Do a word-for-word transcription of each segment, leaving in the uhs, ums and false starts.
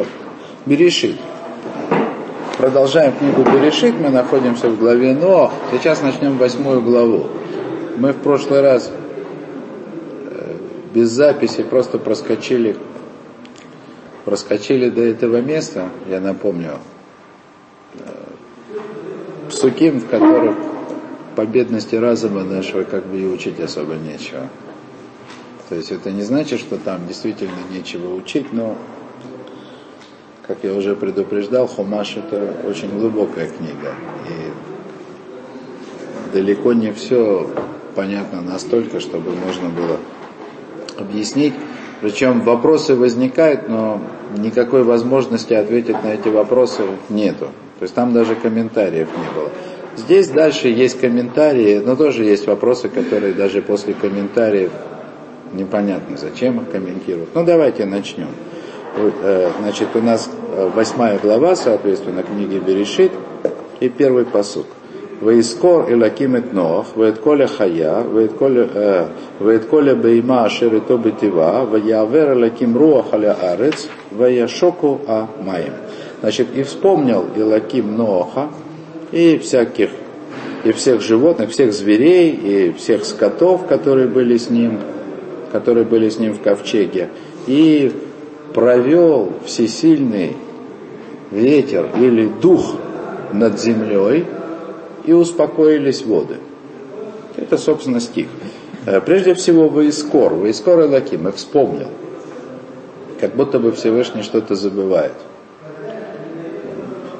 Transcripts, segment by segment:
Ахав. Берешит. Продолжаем книгу Берешит. Мы находимся в главе Ноах. Сейчас начнем восьмую главу. Мы в прошлый раз без записи просто проскочили, проскочили до этого места, я напомню, псуким, в которых по бедности разума нашего как бы и учить особо нечего. То есть это не значит, что там действительно нечего учить, но, как я уже предупреждал, Хумаш — это очень глубокая книга, и далеко не все понятно настолько, чтобы можно было объяснить. Причем вопросы возникают, но никакой возможности ответить на эти вопросы нету. То есть там даже комментариев не было. Здесь дальше есть комментарии, но тоже есть вопросы, которые даже после комментариев непонятно, зачем их комментировать. Ну, давайте начнем. Значит, у нас восьмая глава, соответственно, книги Берешит, и первый пасук. «Ваискор элоким эт Ноах, ваэтколя хая, ваэтколя бейма ашер ито бетива, ваявер элоким руах аля арец, ваяшоку а маим». Значит, и вспомнил Элоким Ноаха, и всяких, и всех животных, всех зверей, и всех скотов, которые были с ним, которые были с ним в ковчеге, и провел всесильный ветер или дух над землей, и успокоились воды. Это, собственно, стих. Прежде всего, «Ваискор», «Ваискор Элоким», их вспомнил. Как будто бы Всевышний что-то забывает.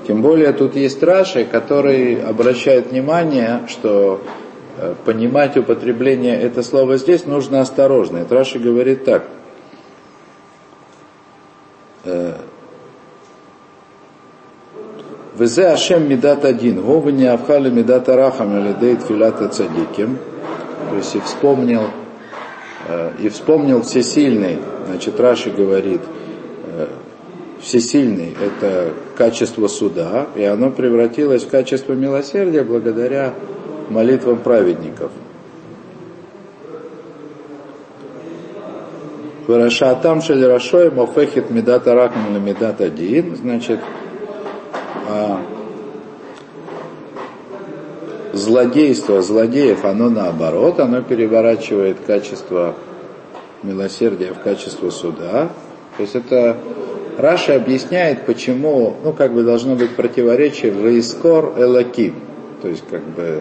Тем более тут есть Раши, который обращает внимание, что понимать употребление этого слова здесь нужно осторожно. И Раши говорит так. «Везе ашем мидат один, говы не авхали мидат арахам, алидейт филата цадиким». То есть и вспомнил, и вспомнил всесильный, значит, Раши говорит, всесильный – это качество суда, и оно превратилось в качество милосердия благодаря молитвам праведников. «Варашаатам шелерашой мофехит медат аракам ла медат адиин». Значит, злодейство злодеев, оно наоборот, оно переворачивает качество милосердия в качество суда. То есть это... Раши объясняет, почему, ну, как бы должно быть противоречие «Ваискор Элоким». То есть, как бы,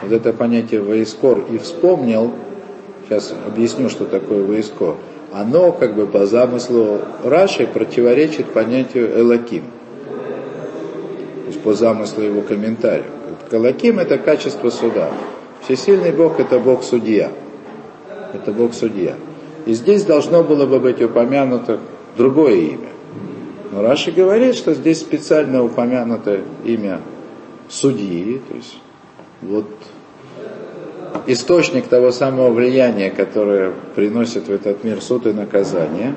вот это понятие «Ваискор» и «вспомнил», сейчас объясню, что такое «Ваискор», оно, как бы, по замыслу Раши противоречит понятию «Элоким». То есть, по замыслу его комментария. «Элоким» — это качество суда. Всесильный Бог — это Бог-судья. Это Бог-судья. И здесь должно было бы быть упомянуто другое имя. Но Раши говорит, что здесь специально упомянуто имя судьи, то есть вот источник того самого влияния, которое приносит в этот мир суд и наказание,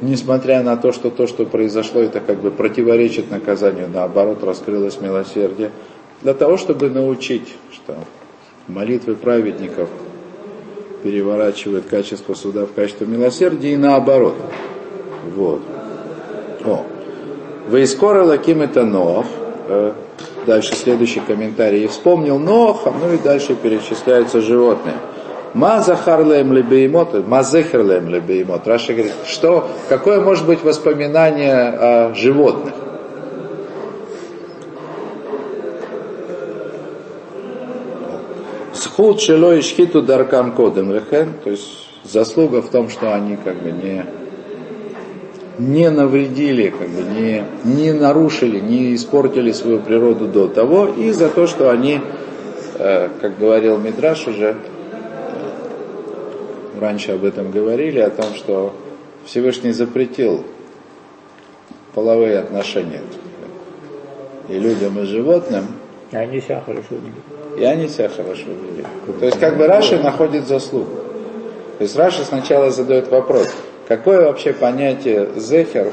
несмотря на то, что то, что произошло, это как бы противоречит наказанию, наоборот, раскрылось милосердие, для того, чтобы научить, что молитвы праведников переворачивают качество суда в качество милосердия и наоборот. Вот. «Ваискор Элоким это Ноах». Дальше следующий комментарий. «И вспомнил Ноаха», ну и дальше перечисляются животные. «Мазахарлем лебеймот», «Мазехерлем лебеймот». Раши говорит, что, какое может быть воспоминание о животных? «Схуд шелой шхиту даркам кодем лехен». То есть заслуга в том, что они как бы не... не навредили, как бы не, не нарушили, не испортили свою природу до того, и за то, что они, как говорил Мидраш уже, раньше об этом говорили, о том, что Всевышний запретил половые отношения и людям, и животным. И они себя хорошо вели. И они себя хорошо вели. То есть как бы Раши находит заслугу. То есть Раши сначала задает вопрос. Какое вообще понятие зехер,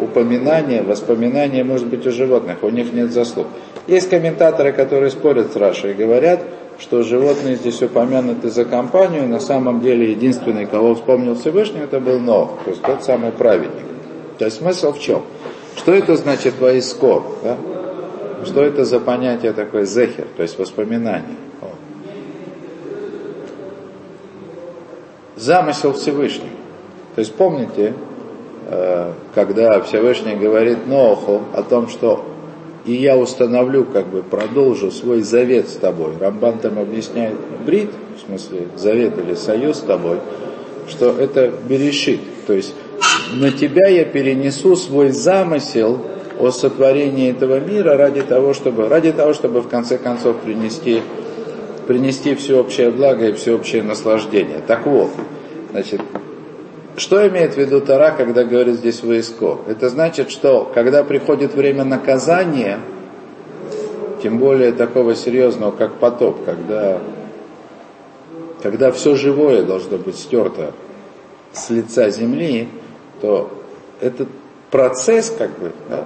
упоминание, воспоминание может быть у животных? У них нет заслуг. Есть комментаторы, которые спорят с Рашей и говорят, что животные здесь упомянуты за компанию. На самом деле единственный, кого вспомнил Всевышний, это был Ноах, то есть тот самый праведник. То есть смысл в чем? Что это значит «ваискор»? Да? Что это за понятие такое «зехер», то есть воспоминание? О. Замысел Всевышнего. То есть помните, когда Всевышний говорит Ноаху о том, что «и я установлю, как бы продолжу свой завет с тобой». Рамбан там объясняет брит, в смысле завет или союз с тобой, что это «берешит», то есть на тебя я перенесу свой замысел о сотворении этого мира ради того, чтобы, ради того, чтобы в конце концов принести, принести всеобщее благо и всеобщее наслаждение. Так вот, значит, что имеет в виду Тора, когда говорит здесь «ваискор»? Это значит, что когда приходит время наказания, тем более такого серьезного, как потоп, когда, когда все живое должно быть стерто с лица земли, то этот процесс, как бы, да,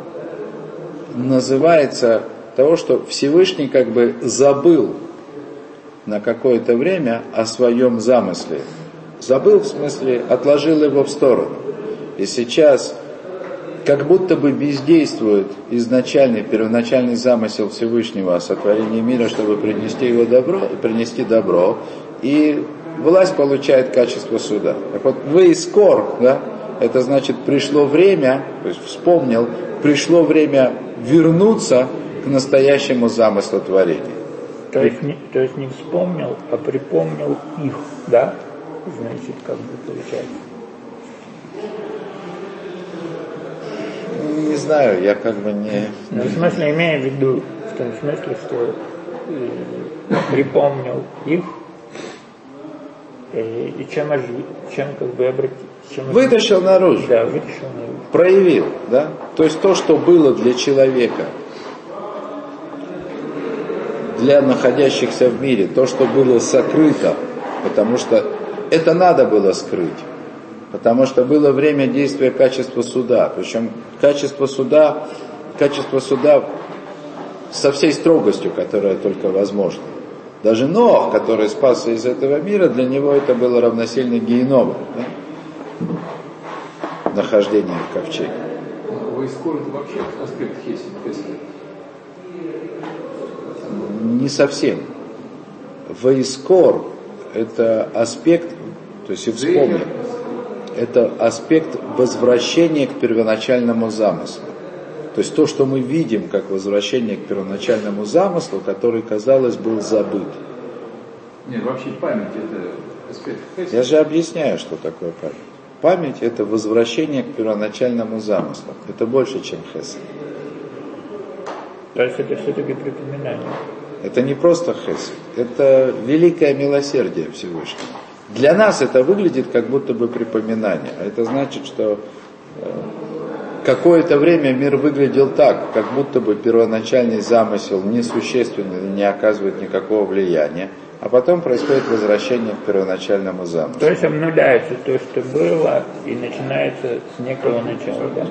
называется того, что Всевышний как бы забыл на какое-то время о своем замысле. Забыл, в смысле, отложил его в сторону. И сейчас как будто бы бездействует изначальный, первоначальный замысел Всевышнего о сотворении мира, чтобы принести его добро, принести добро, и власть получает качество суда. Так вот, «ваискор», да, это значит, пришло время, то есть вспомнил, пришло время вернуться к настоящему замыслу творения. То есть, не, то есть не вспомнил, а припомнил их, да? Значит, как бы получается. Не знаю, я как бы не... Ну, в смысле, имею в виду, в том смысле, что припомнил их, и, и чем, чем как бы обратиться. Вытащил наружу, да, вытащил наружу, проявил, да? То есть то, что было для человека, для находящихся в мире, то, что было сокрыто, потому что это надо было скрыть, потому что было время действия качества суда, причем качество суда, качество суда со всей строгостью, которая только возможна. Даже Ноах, который спасся из этого мира, для него это было равносильно гееному, да? Нахождение в ковчеге. Ваискор — это вообще аспект Хесед? Не совсем. Ваискор — это аспект, то есть и вспомнил, это аспект возвращения к первоначальному замыслу. То есть то, что мы видим как возвращение к первоначальному замыслу, который, казалось, был забыт. Нет, вообще память — это аспект Хесед. Я же объясняю, что такое память. Память – это возвращение к первоначальному замыслу. Это больше, чем хесед. То есть это все-таки припоминание. Это не просто хесед. Это великое милосердие Всевышнего. Для нас это выглядит как будто бы припоминание. А это значит, что какое-то время мир выглядел так, как будто бы первоначальный замысел несущественно не оказывает никакого влияния. А потом происходит возвращение к первоначальному замыслу. То есть обнуляется то, что было, и начинается с некого начала. Да?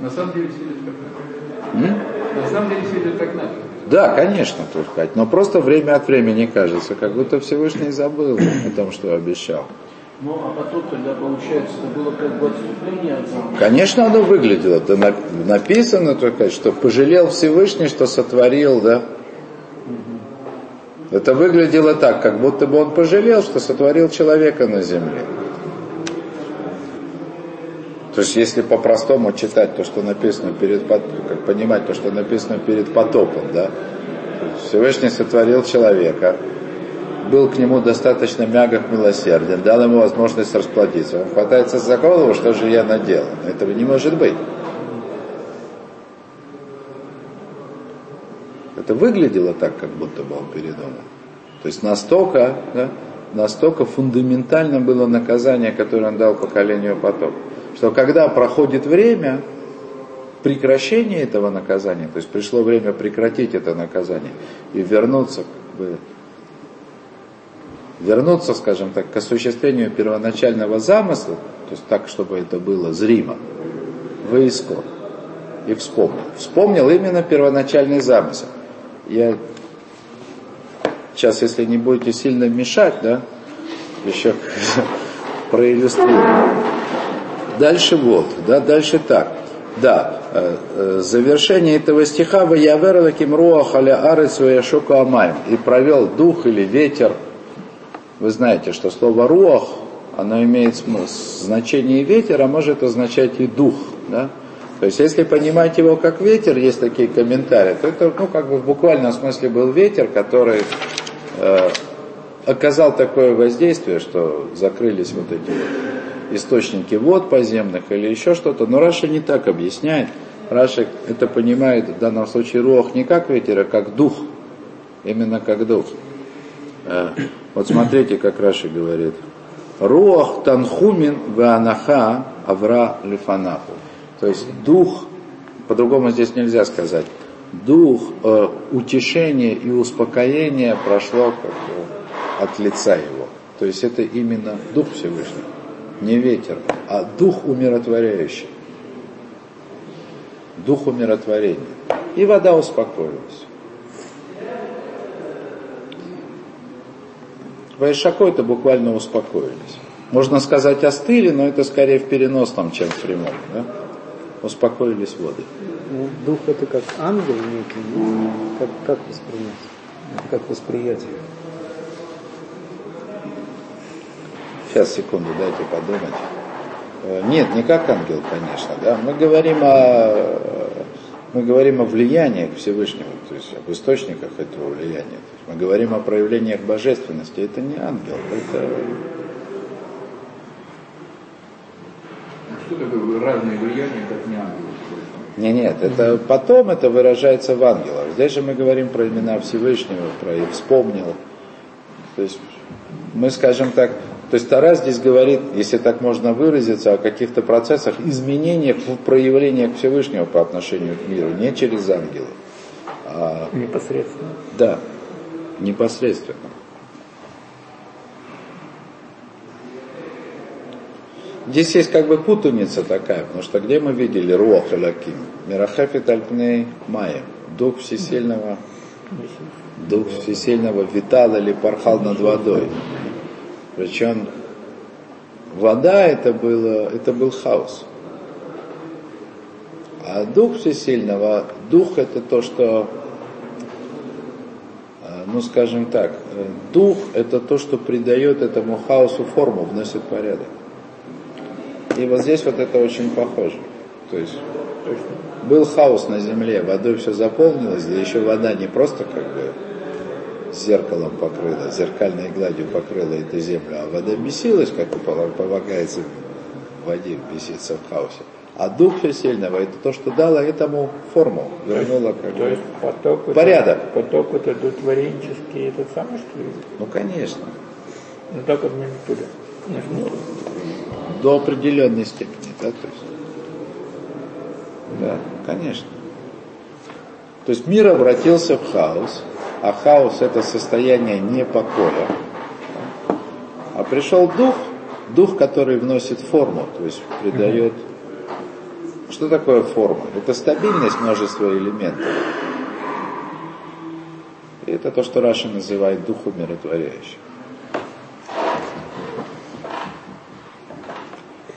На самом деле все идет как надо. М? На самом деле все идет как надо. Да, конечно, только. Но просто время от времени кажется, как будто Всевышний забыл о том, что обещал. Ну, а потом тогда, получается, это было как бы отступление от замысла. Конечно, оно выглядело. Это написано только, что пожалел Всевышний, что сотворил, да? Угу. Это выглядело так, как будто бы он пожалел, что сотворил человека на земле. То есть, если по-простому читать то, что написано перед потопом, как понимать то, что написано перед потопом, да? Всевышний сотворил человека, был к нему достаточно мягок, милосерден, дал ему возможность расплодиться. Он хватается за голову, что же я наделал? Этого не может быть. Это выглядело так, как будто бы он передумал. То есть настолько, да, настолько фундаментально было наказание, которое он дал поколению потоп, что когда проходит время прекращения этого наказания, то есть пришло время прекратить это наказание и вернуться к... вернуться, скажем так, к осуществлению первоначального замысла, то есть так, чтобы это было зримо, ваискор, и вспомнил. Вспомнил именно первоначальный замысел. Я сейчас, если не будете сильно мешать, да, еще проиллюстрировал. Дальше вот, да, дальше так. Да, завершение этого стиха «Ваявер элоким руах аля арец ваяшоку амаим» и провел дух или ветер. Вы знаете, что слово «руах», оно имеет значение «ветер», а может означать и «дух». Да? То есть, если понимать его как ветер, есть такие комментарии, то это, ну, как бы в буквальном смысле был ветер, который э, оказал такое воздействие, что закрылись вот эти вот источники вод подземных или еще что-то. Но Раши не так объясняет. Раши это понимает в данном случае руах не как ветер, а как дух. Именно как дух. Э, вот смотрите, как Раши говорит. Руах танхумин ванаха авра лифанаху. То есть дух, по-другому здесь нельзя сказать, дух э, утешения и успокоения прошло как от лица его. То есть это именно дух Всевышний, не ветер, а дух умиротворяющий. Дух умиротворения. И вода успокоилась. Вайшако это буквально успокоились. Можно сказать остыли, но это скорее в переносном, чем в прямом. Да? Успокоились воды. Ну, дух это как ангел некий, ну, как, как восприятие? Как восприятие? Сейчас, секунду, дайте подумать. Нет, не как ангел, конечно. Да? Мы говорим о, мы говорим о влиянии к Всевышнему, то есть об источниках этого влияния. Мы говорим о проявлениях божественности. Это не ангел, это... Что такое разные влияния, как не ангелы? Нет, нет, это потом это выражается в ангелах. Здесь же мы говорим про имена Всевышнего, про «и вспомнил». То есть мы, скажем так, то есть Тарас здесь говорит, если так можно выразиться, о каких-то процессах, изменениях в проявлениях Всевышнего по отношению к миру, не через ангелов. А... Непосредственно. Да, непосредственно. Здесь есть как бы путаница такая, потому что где мы видели руах элоким? Мирахефет альпней майя. Дух всесильного, дух всесильного витал или порхал над водой. Причем вода это, было, это был хаос. А дух всесильного, дух это то, что, ну скажем так, дух это то, что придает этому хаосу форму, вносит порядок. И вот здесь вот это очень похоже. То есть был хаос на земле, водой все заполнилось, да еще вода не просто как бы зеркалом покрыла, зеркальной гладью покрыла эту землю, а вода бесилась, как полагается в воде беситься в хаосе. А дух всесильного это то, что дало этому форму, вернуло как бы поток, порядок. Это, поток это дутворенческий, это самое что ли? Ну конечно. Ну так вот магнитуде. До определенной степени, да, то есть, да, конечно. То есть мир обратился в хаос, а хаос это состояние непокоя. А пришел дух, дух, который вносит форму, то есть придает. Mm-hmm. Что такое форма? Это стабильность множества элементов. И это то, что Раши называет дух умиротворяющим.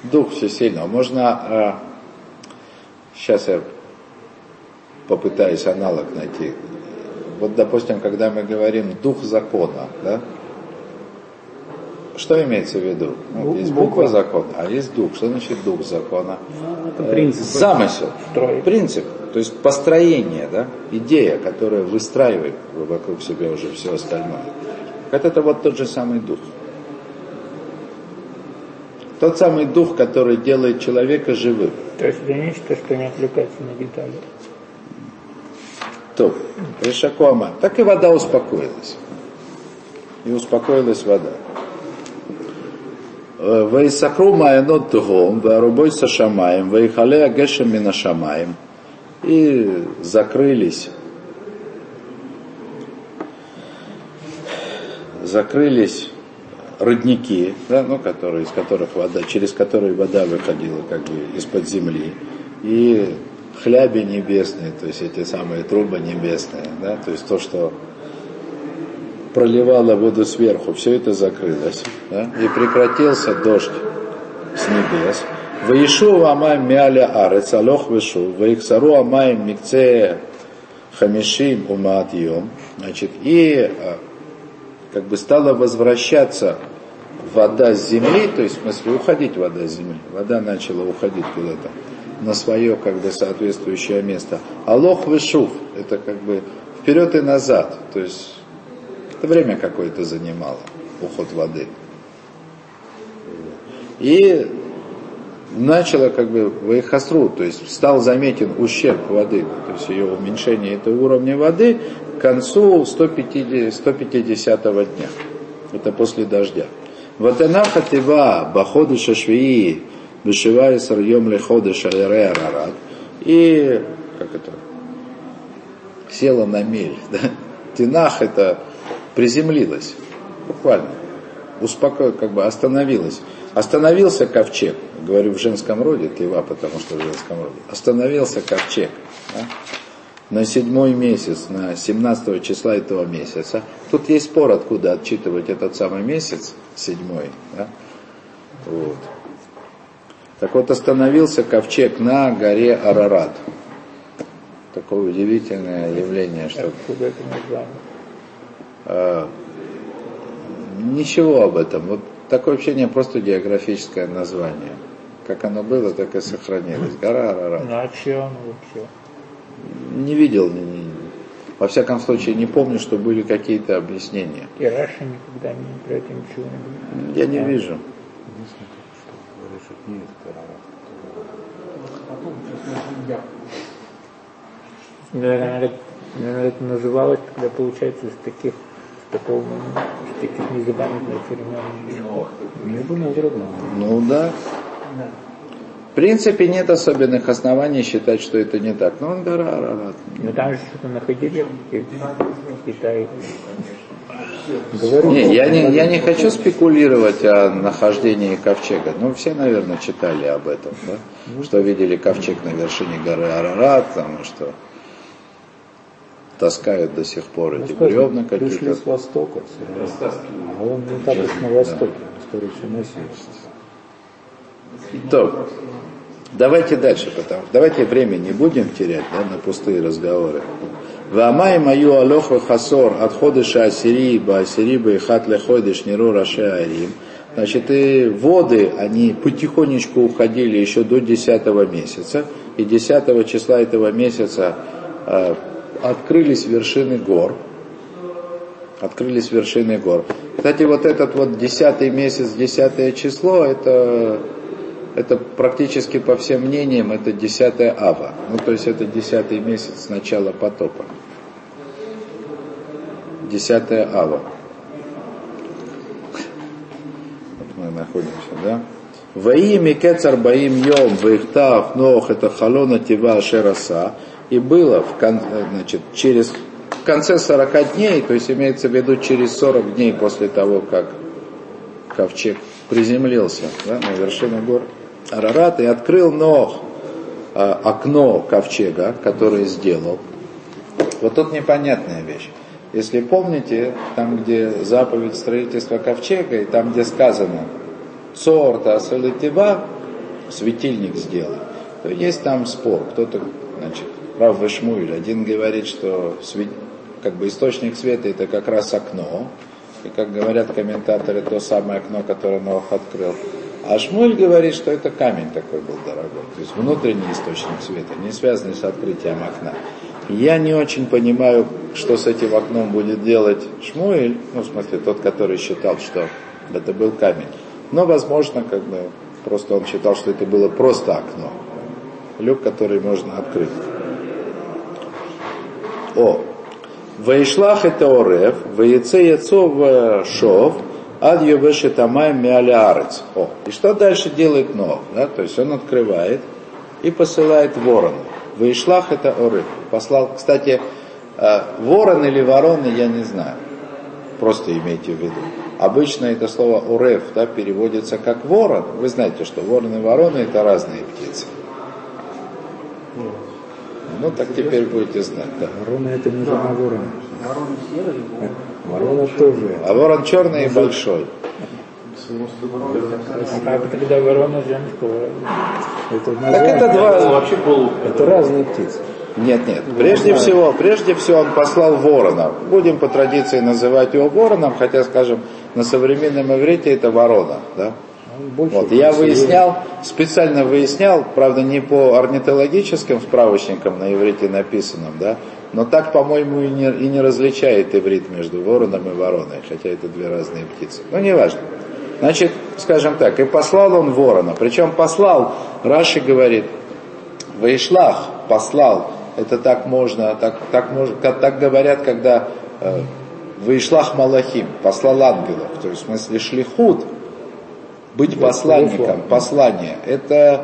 Дух всесильного. Можно, э, сейчас я попытаюсь аналог найти. Вот, допустим, когда мы говорим «дух закона», да? Что имеется в виду? Ну, есть буква закона, а есть дух. Что значит дух закона? Это принцип. Замысел, строить. Принцип, то есть построение, да? Идея, которая выстраивает вокруг себя уже все остальное. Вот это вот тот же самый дух. Тот самый дух, который делает человека живым. То есть это нечто, что не отвлекается на детали. То, решакома. Так и вода успокоилась. И успокоилась вода. Ваисакру маянот тугом, варубой со шамаем, ваихале агешами на шамаем. И закрылись. Закрылись. Родники, да, ну, которые, из которых вода, через которые вода выходила как бы из-под земли, и хляби небесные, то есть эти самые трубы небесные, да, то есть то, что проливало воду сверху, все это закрылось, да? И прекратился дождь с небес. Ваишу амаем мяля арец, алох вешу, ваихсару амаем микце хамишим умаатьем. Значит, и как бы стала возвращаться вода с земли, то есть в смысле уходить вода с земли. Вода начала уходить куда-то на свое как бы соответствующее место. Алох вешув, это как бы вперед и назад, то есть это время какое-то занимало уход воды. И начало как бы вейхасру, то есть стал заметен ущерб воды, то есть ее уменьшение этого уровня воды к концу сто пятидесятого дня. Это после дождя. Ватанаха тива баходыша швии вышивая сырьем лиходыша ире арарат. И как это? Села на мель. Да? Тинах это приземлилась. Буквально. Успоко... как бы остановилась. Остановился ковчег. Говорю в женском роде, тива, потому что в женском роде. Остановился ковчег. Да? На седьмой месяц, на семнадцатого числа этого месяца. Тут есть спор, откуда отчитывать этот самый месяц, седьмой. Да? Вот. Так вот, остановился ковчег на горе Арарат. Такое удивительное явление, что... Откуда это название? А, ничего об этом. Вот такое ощущение, просто географическое название. Как оно было, так и сохранилось. Гора Арарат. Ну, а чье оно вообще? Не видел. Не, не, во всяком случае, не помню, что были какие-то объяснения. И Раши никогда не про это ничего не говорит. Я не да. вижу. Наверное, это называлось, когда получается из таких, из такого, из таких незабавных времен. Ну да. да. В принципе, нет особенных оснований считать, что это не так. Но он гора Арарат. Но там же что-то находили в Китае. Говорю, не, я, не, я не хочу спекулировать о нахождении ковчега. Ну, все, наверное, читали об этом, да? Что видели ковчег на вершине горы Арарат, потому что таскают до сих пор ну, эти бревна какие-то. Пришли с востока, а он не так уж на востоке, скорее всего, на севере. Итак, давайте дальше, потому что давайте время не будем терять, да, на пустые разговоры. Вамай мою алох вахасор отходыша асири ба асири ба и хат леходыш неру раше арим. Значит, и воды, они потихонечку уходили еще до десятого месяца, и десятого числа этого месяца э, открылись вершины гор. Открылись вершины гор. Кстати, вот этот вот десятый месяц, десятое число, это... Это практически по всем мнениям, это десятая ава. Ну, то есть это десятый месяц с начала потопа. Десятая ава. Вот мы находимся, да? Ваими кецар баим йом вихтав нох это халона тива шераса. И было в кон, значит, через, в конце сорока дней, то есть имеется в виду через сорок дней после того, как ковчег приземлился, да, на вершину гор Арарат, и открыл Ноах окно ковчега, которое сделал. Вот тут непонятная вещь. Если помните, там, где заповедь строительства ковчега, и там, где сказано «Цоорта асалитива» светильник сделал, то есть там спор. Кто-то, значит, Рав Шмуэль, один говорит, что как бы источник света – это как раз окно, и, как говорят комментаторы, то самое окно, которое Ноах открыл. А Шмуль говорит, что это камень такой был дорогой. То есть внутренний источник света, не связанный с открытием окна. Я не очень понимаю, что с этим окном будет делать Шмуль, ну, в смысле, тот, который считал, что это был камень. Но, возможно, как бы, просто он считал, что это было просто окно. Люк, который можно открыть. О! Ваишлах это орев, ваице яцов шов, адью веши тамаем миалярец. О, и что дальше делает Ноах? Да? То есть он открывает и посылает ворона. Ваишлах это орев. Послал, кстати, ворон или вороны, я не знаю. Просто имейте в виду. Обычно это слово орев, да, переводится как ворон. Вы знаете, что ворон и вороны это разные птицы. Ну, так теперь будете знать, да. Ворона это не жена ворона. Ворона серая? Ворона тоже. А ворон черный и большой. А как тогда ворона женского? Это так это два. Это разные птицы. Нет, нет. Прежде всего, прежде всего он послал ворона. Будем по традиции называть его вороном, хотя, скажем, на современном иврите это ворона. Да? Вот. Я выяснял, специально выяснял, правда, не по орнитологическим справочникам на иврите написанным, да, но так, по-моему, и не, и не различает иврит между вороном и вороной, хотя это две разные птицы. Но неважно. Значит, скажем так, и послал он ворона. Причем послал, Раши говорит, вейшлах, послал. Это так можно, так, так, может, так говорят, когда э, вейшлах малахим, послал ангелов. То есть, в смысле, шлихут, быть посланником, послание, это,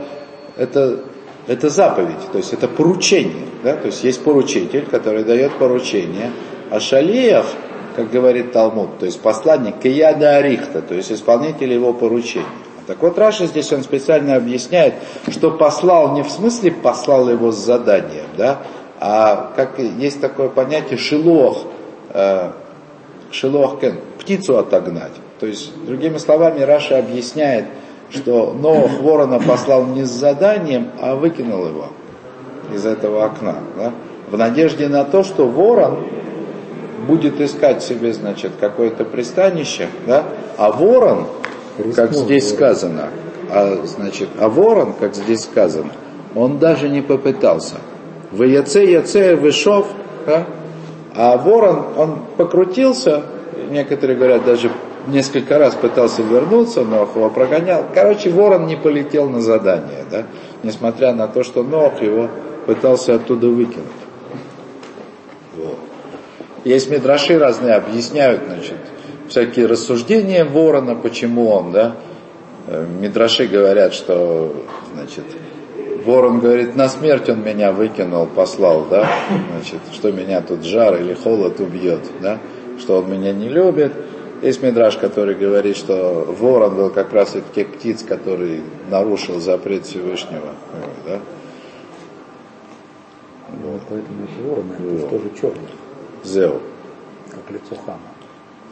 это, это заповедь, то есть это поручение. Да? То есть есть поручитель, который дает поручение, а шалиях, как говорит Талмуд, то есть посланник кияда арихта, то есть исполнитель его поручения. Так вот, Раши здесь он специально объясняет, что послал не в смысле послал его с заданием, да? А как есть такое понятие шилох, э, шилох кен, птицу отогнать. То есть, другими словами, Раши объясняет, что Ноах ворона послал не с заданием, а выкинул его из этого окна. Да? В надежде на то, что ворон будет искать себе, значит, какое-то пристанище, да? А ворон, как здесь сказано, а, значит, а ворон, как здесь сказано, он даже не попытался. В яце, яце, вышов, да? А ворон, он покрутился, некоторые говорят, даже несколько раз пытался вернуться, Ноах его прогонял. Короче, ворон не полетел на задание, да? Несмотря на то, что Ноах его пытался оттуда выкинуть. Вот. Есть мидраши разные, объясняют, значит, всякие рассуждения ворона, почему он, да? Мидраши говорят, что, значит, ворон говорит, на смерть он меня выкинул, послал, да? Значит, что меня тут жар или холод убьет, да? Что он меня не любит. Есть мидраш, который говорит, что ворон был как раз из тех птиц, который нарушил запрет Всевышнего. Да? Ну, вот. Поэтому это ворон, это Зел. Тоже черный. Зел. Как лицо Хама.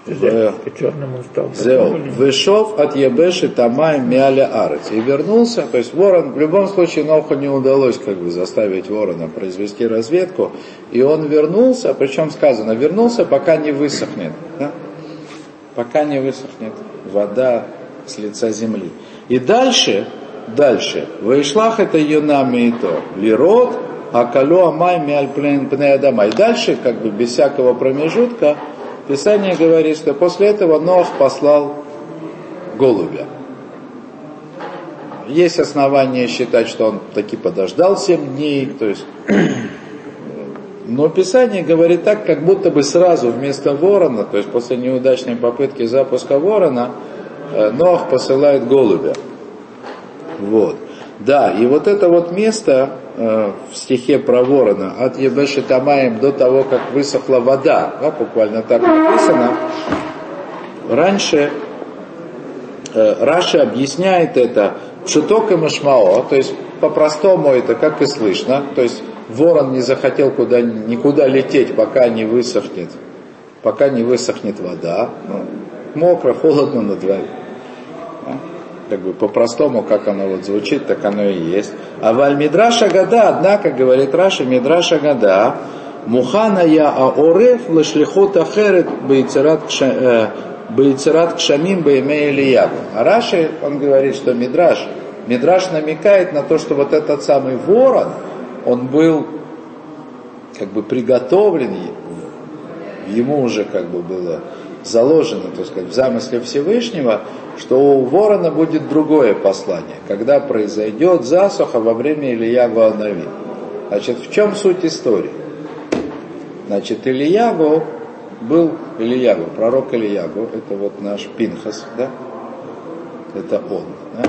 Зел. По черному стал. Зел. Вышов от Ебеши Тамай Мяля Арец. И вернулся. То есть ворон, в любом случае, Ноху не удалось как бы заставить ворона произвести разведку. И он вернулся, причем сказано, вернулся, пока не высохнет. Да? Пока не высохнет вода с лица земли. И дальше, дальше, вейшлах это юнами и то, лирот, акалю амай миаль пнеадама. И дальше, как бы без всякого промежутка, Писание говорит, что после этого Ноах послал голубя. Есть основания считать, что он таки подождал семь дней, то есть... Но Писание говорит так, как будто бы сразу вместо ворона, то есть после неудачной попытки запуска ворона, Ноах посылает голубя. Вот. Да, и вот это вот место э, в стихе про ворона, от Ебеши Тамаим до того, как высохла вода, да, буквально так написано, раньше э, Раши объясняет это пшуток и машмао, то есть по-простому это как и слышно, то есть ворон не захотел куда, никуда лететь, пока не высохнет, пока не высохнет вода. Мокро, холодно на дворе. Как бы по-простому, как оно вот звучит, так оно и есть. А валь мидраша гада, однако, говорит Раши, мидраша гада, мухана я аореф лашлихот ахерет бейцерат кшамим бейме Элияху. А Раши, он говорит, что мидраш, мидраш намекает на то, что вот этот самый ворон, он был как бы приготовлен, ему уже как бы было заложено, так сказать, в замысле Всевышнего, что у ворона будет другое послание, когда произойдет засуха во время Элияху ха-Нави. Значит, в чем суть истории? Значит, Элияху был Элияху, пророк Элияху, это вот наш Пинхас, да? Это он, да?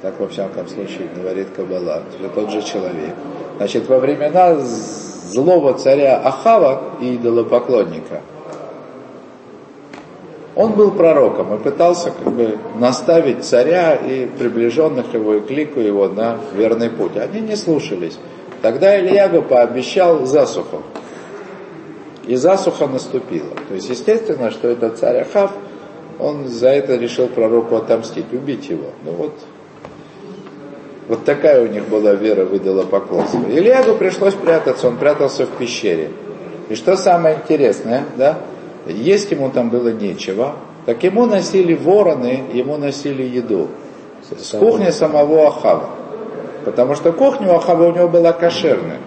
Так, во всяком случае, говорит Каббала, это тот же человек. Значит, во времена злого царя Ахава и идолопоклонника, он был пророком и пытался как бы наставить царя и приближенных его, и клику его на верный путь. Они не слушались. Тогда Элияху пообещал засуху. И засуха наступила. То есть, естественно, что этот царь Ахав, он за это решил пророку отомстить, убить его. Ну вот, вот такая у них была вера в идолопоклонство. Элияху пришлось прятаться, он прятался в пещере. И что самое интересное, да, есть ему там было нечего, так ему носили вороны, ему носили еду. С кухни самого Ахава. Потому что кухня у Ахава у него была кошерная.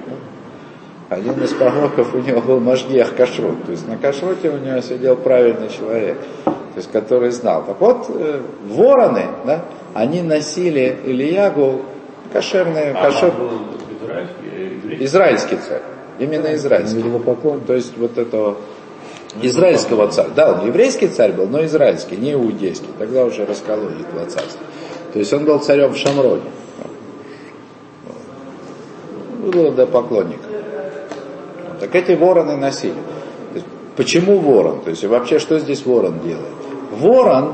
Один из пророков у него был Машиах кашрут. То есть на кашруте у него сидел правильный человек, то есть, который знал. Так вот, э, вороны, да, они носили Элияху кошерные, а, кашер... израильский, израильский царь. Именно израильский. То есть вот этого израильского царя. Да, он еврейский царь был, но израильский, не иудейский. Тогда уже раскололи два царства. То есть он был царем в Шамроне. Было до поклонника. Так эти вороны носили. Почему ворон? То есть вообще, что здесь ворон делает? Ворон,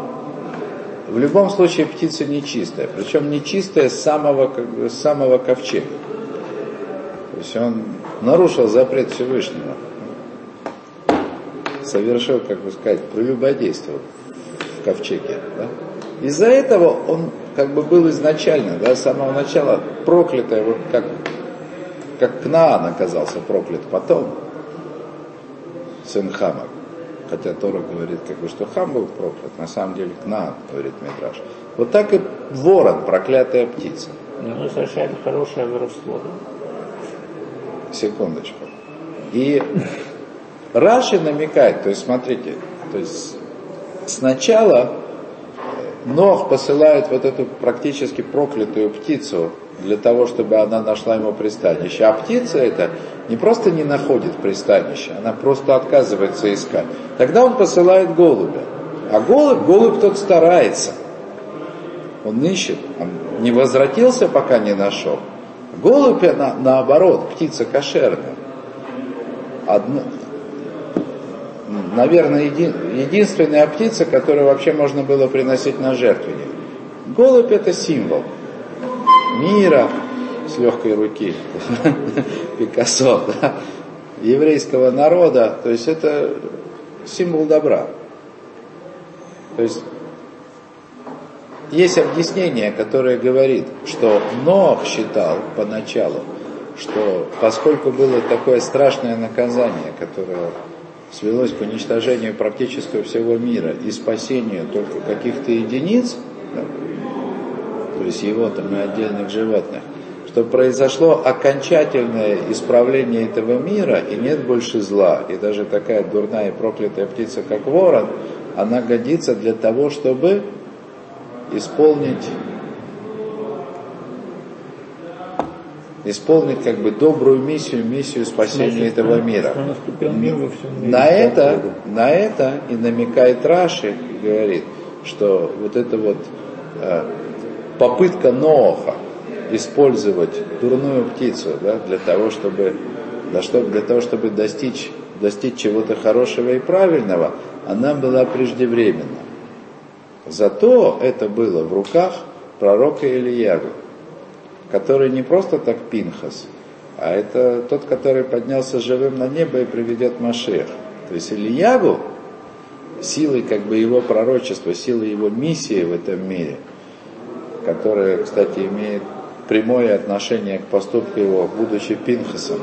в любом случае, птица нечистая. Причем нечистая с самого, с самого ковчега. То есть он нарушил запрет Всевышнего. Совершил, как бы сказать, прелюбодейство в ковчеге. Да? Из-за этого он как бы был изначально, да, с самого начала проклятый, вот как... как Кнаан оказался проклят потом, сын Хама. Хотя Тора говорит, как бы, что Хам был проклят, на самом деле Кнаан, говорит Мидраш. Вот так и ворон, проклятая птица. Ну, совершенно хорошее воровство. Секундочку. И Раши намекает, то есть, смотрите, то есть, сначала Ноах посылает вот эту практически проклятую птицу, для того, чтобы она нашла ему пристанище. А птица эта не просто не находит пристанище, она просто отказывается искать. Тогда он посылает голубя. А голубь, голубь тот старается. Он ищет, он не возвратился, пока не нашел. Голубь, она, наоборот, птица кошерная. Одна, наверное, еди, единственная птица, которую вообще можно было приносить на жертвенник. Голубь – это символ мира с легкой руки, Пикассо, да, еврейского народа, то есть это символ добра. То есть есть объяснение, которое говорит, что Ноах считал поначалу, что поскольку было такое страшное наказание, которое свелось к уничтожению практически всего мира и спасению только каких-то единиц, да, то есть его там и отдельных животных, что произошло окончательное исправление этого мира, и нет больше зла. И даже такая дурная и проклятая птица, как ворон, она годится для того, чтобы исполнить, исполнить как бы добрую миссию, миссию спасения этого мира. На это, на это и намекает Раши, и говорит, что вот это вот... попытка Ноаха использовать дурную птицу, да, для того, чтобы, для, для того, чтобы достичь, достичь чего-то хорошего и правильного, она была преждевременна. Зато это было в руках пророка Элияху, который не просто так Пинхас, а это тот, который поднялся живым на небо и приведет Машиаха. То есть Элияху, силой как бы его пророчества, силой его миссии в этом мире, которая, кстати, имеет прямое отношение к поступку его, будучи Пинхасом.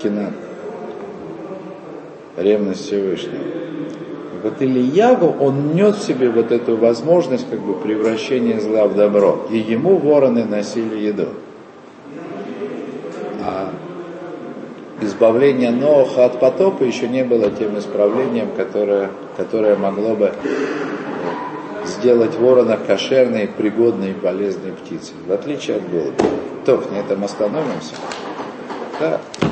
Кинан. Ревность Всевышнего. Вот Элияху, он нес в себе вот эту возможность как бы превращения зла в добро. И ему вороны носили еду. А избавление Ноаха от потопа еще не было тем исправлением, которое, которое могло бы сделать ворона кошерной, пригодной и полезной птицей, в отличие от голубя. Тоф, на этом остановимся. Да.